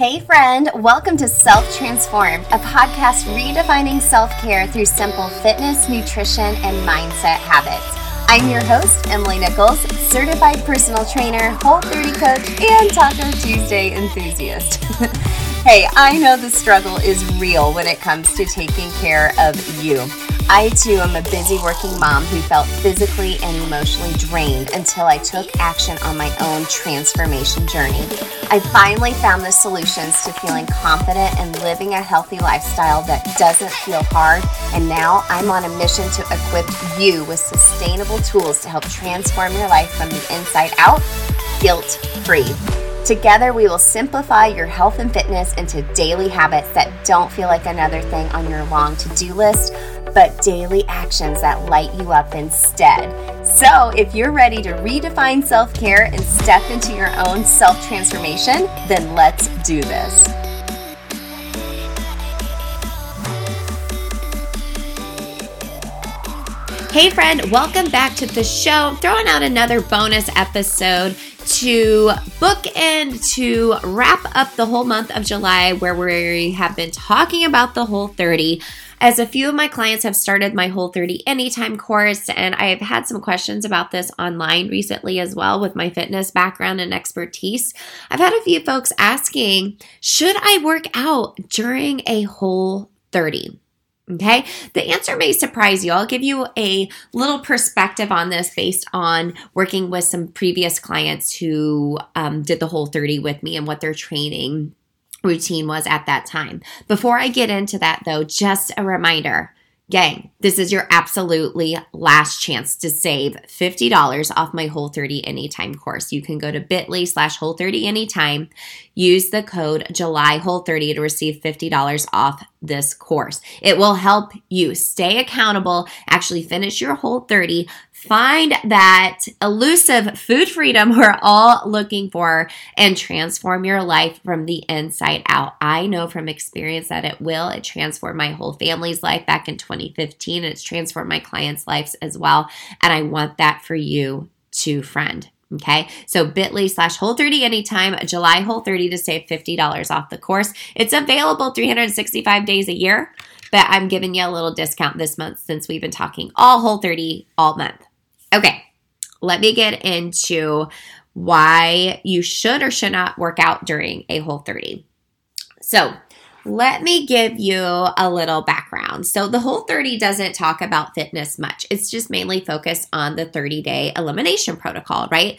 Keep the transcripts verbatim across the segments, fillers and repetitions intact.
Hey friend, welcome to Self-Transformed, a podcast redefining self-care through simple fitness, nutrition, and mindset habits. I'm your host, Emily Nichols, certified personal trainer, Whole thirty coach, and Taco Tuesday enthusiast. Hey, I know the struggle is real when it comes to taking care of you. I too am a busy working mom who felt physically and emotionally drained until I took action on my own transformation journey. I finally found the solutions to feeling confident and living a healthy lifestyle that doesn't feel hard, and now I'm on a mission to equip you with sustainable tools to help transform your life from the inside out, guilt-free. Together, we will simplify your health and fitness into daily habits that don't feel like another thing on your long to-do list, but daily actions that light you up instead. So if you're ready to redefine self-care and step into your own self-transformation, then let's do this. Hey friend, welcome back to the show. I'm throwing out another bonus episode to bookend, to wrap up the whole month of July, where we have been talking about the Whole thirty. As a few of my clients have started my Whole thirty Anytime course, and I have had some questions about this online recently as well with my fitness background and expertise. I've had a few folks asking, should I work out during a Whole thirty? Okay, the answer may surprise you. I'll give you a little perspective on this based on working with some previous clients who um, did the Whole thirty with me and what their training routine was at that time. Before I get into that though, just a reminder, gang, this is your absolutely last chance to save fifty dollars off my Whole thirty Anytime course. You can go to bit.ly slash Whole thirty Anytime, use the code July Whole thirty to receive fifty dollars off this course. It will help you stay accountable, actually finish your Whole thirty, find that elusive food freedom we're all looking for, and transform your life from the inside out. I know from experience that it will. It transformed my whole family's life back in twenty fifteen, and it's transformed my clients' lives as well. And I want that for you too, friend. Okay, so bit.ly slash Whole thirty Anytime, July Whole thirty to save fifty dollars off the course. It's available three hundred sixty-five days a year, but I'm giving you a little discount this month since we've been talking all Whole thirty all month. Okay, let me get into why you should or should not work out during a Whole thirty. So let me give you a little background. So the Whole thirty doesn't talk about fitness much. It's just mainly focused on the thirty-day elimination protocol, right?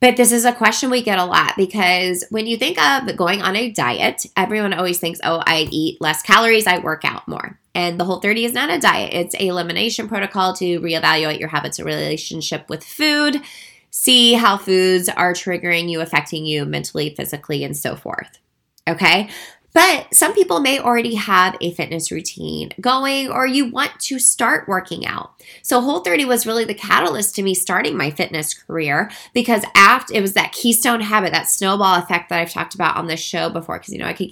But this is a question we get a lot, because when you think of going on a diet, everyone always thinks, oh, I eat less calories, I work out more. And the Whole thirty is not a diet. It's an elimination protocol to reevaluate your habits and relationship with food, see how foods are triggering you, affecting you mentally, physically, and so forth, okay? But some people may already have a fitness routine going, or you want to start working out. So Whole thirty was really the catalyst to me starting my fitness career, because after it was that keystone habit, that snowball effect that I've talked about on this show before, because, you know, I could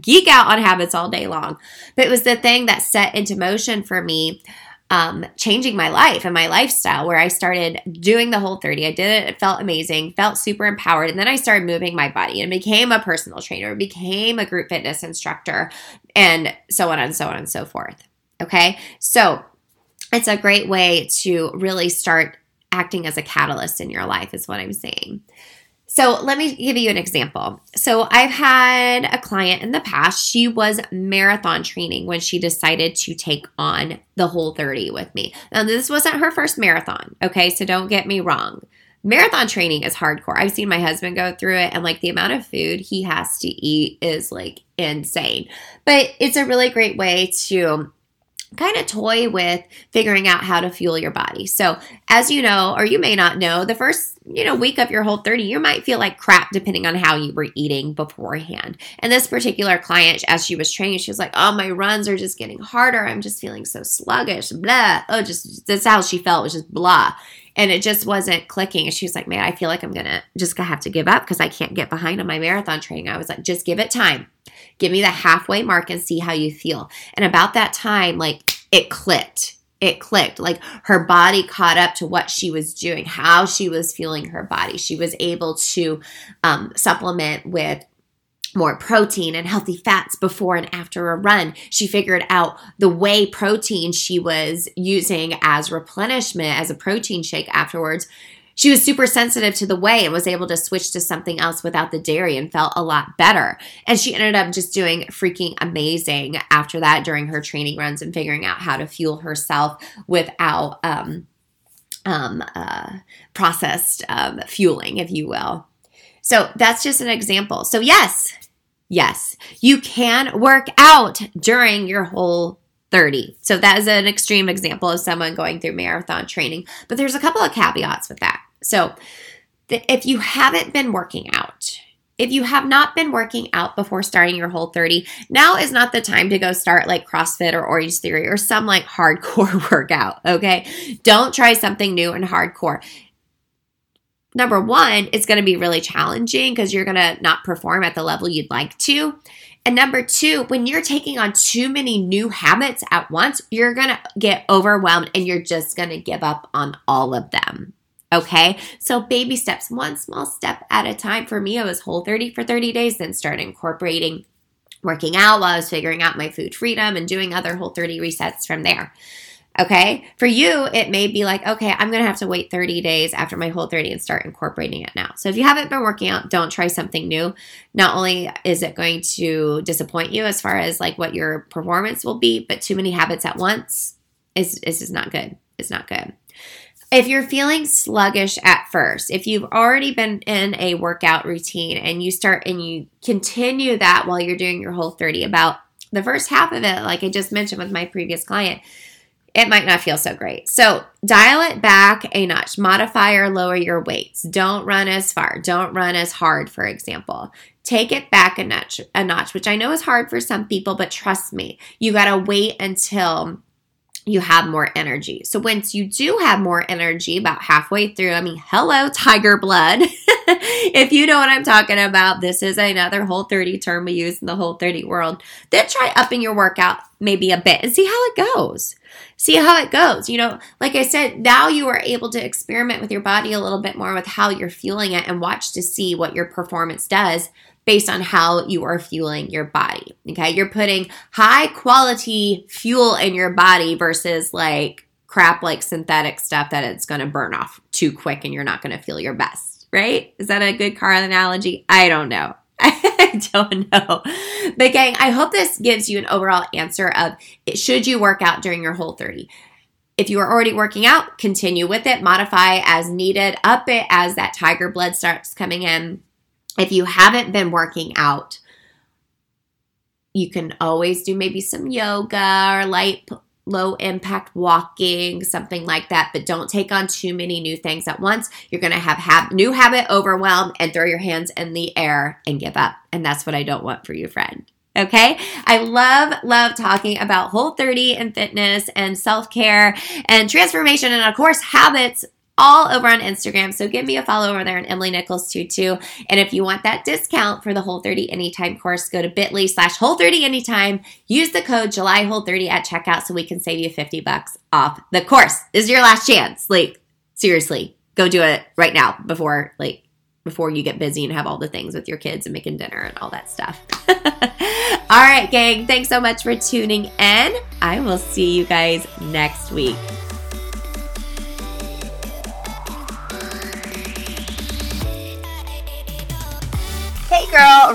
geek out on habits all day long. But it was the thing that set into motion for me Um, changing my life and my lifestyle, where I started doing the Whole thirty. I did it. It felt amazing, felt super empowered. And then I started moving my body and became a personal trainer, became a group fitness instructor, and so on and so on and so forth. Okay. So it's a great way to really start acting as a catalyst in your life, is what I'm saying. So let me give you an example. So I've had a client in the past. She was marathon training when she decided to take on the Whole thirty with me. Now, this wasn't her first marathon, okay? So don't get me wrong. Marathon training is hardcore. I've seen my husband go through it, and like the amount of food he has to eat is like insane. But it's a really great way to kind of toy with figuring out how to fuel your body. So as you know, or you may not know, the first, you know, week of your Whole thirty, you might feel like crap depending on how you were eating beforehand. And this particular client, as she was training, she was like, oh, my runs are just getting harder. I'm just feeling so sluggish, blah. Oh, just that's how she felt, was just blah. And it just wasn't clicking. And she was like, man, I feel like I'm going to just have to give up because I can't get behind on my marathon training. I was like, just give it time. Give me the halfway mark and see how you feel. And about that time, like it clicked. It clicked. Like her body caught up to what she was doing, how she was feeling her body. She was able to um, supplement with more protein and healthy fats before and after a run. She figured out the whey protein she was using as replenishment, as a protein shake afterwards. She was super sensitive to the whey and was able to switch to something else without the dairy and felt a lot better. And she ended up just doing freaking amazing after that during her training runs and figuring out how to fuel herself without um, um, uh, processed um, fueling, if you will. So that's just an example. So yes, yes, you can work out during your whole thirty. So that is an extreme example of someone going through marathon training, but there's a couple of caveats with that. So th- if you haven't been working out, if you have not been working out before starting your Whole thirty, now is not the time to go start like CrossFit or Orange Theory or some like hardcore workout, okay? Don't try something new and hardcore. Number one, it's going to be really challenging because you're going to not perform at the level you'd like to. And number two, when you're taking on too many new habits at once, you're going to get overwhelmed and you're just going to give up on all of them. Okay? So baby steps, one small step at a time. For me, it was Whole thirty for thirty days, then started incorporating working out while I was figuring out my food freedom and doing other Whole thirty resets from there. Okay, for you, it may be like, okay, I'm going to have to wait thirty days after my Whole thirty and start incorporating it now. So if you haven't been working out, don't try something new. Not only is it going to disappoint you as far as like what your performance will be, but too many habits at once is is not good. It's not good. If you're feeling sluggish at first, if you've already been in a workout routine and you start and you continue that while you're doing your Whole thirty, about the first half of it, like I just mentioned with my previous client, it might not feel so great. So dial it back a notch. Modify or lower your weights. Don't run as far. Don't run as hard, for example. Take it back a notch, a notch, which I know is hard for some people, but trust me, you got to wait until you have more energy. So once you do have more energy, about halfway through, I mean, hello, tiger blood. If you know what I'm talking about, this is another Whole thirty term we use in the Whole thirty world. Then try upping your workout maybe a bit and see how it goes. See how it goes. You know, like I said, now you are able to experiment with your body a little bit more with how you're fueling it and watch to see what your performance does based on how you are fueling your body, okay? You're putting high quality fuel in your body versus like crap, like synthetic stuff that it's going to burn off too quick and you're not going to feel your best, right? Is that a good car analogy? I don't know. I don't know. But gang, I hope this gives you an overall answer of should you work out during your Whole thirty? If you are already working out, continue with it, modify as needed, up it as that tiger blood starts coming in. If you haven't been working out, you can always do maybe some yoga or light, low impact walking, something like that, but don't take on too many new things at once. You're going to have ha- new habit overwhelm and throw your hands in the air and give up. And that's what I don't want for you, friend. Okay. I love, love talking about Whole thirty and fitness and self-care and transformation and of course habits all over on Instagram. So give me a follow over there on Emily Nichols twenty-two. And if you want that discount for the Whole thirty Anytime course, go to bit.ly slash Whole thirty Anytime. Use the code July Whole thirty at checkout so we can save you fifty bucks off the course. This is your last chance. Like, seriously, go do it right now before, like, before you get busy and have all the things with your kids and making dinner and all that stuff. All right, gang. Thanks so much for tuning in. I will see you guys next week. Girl,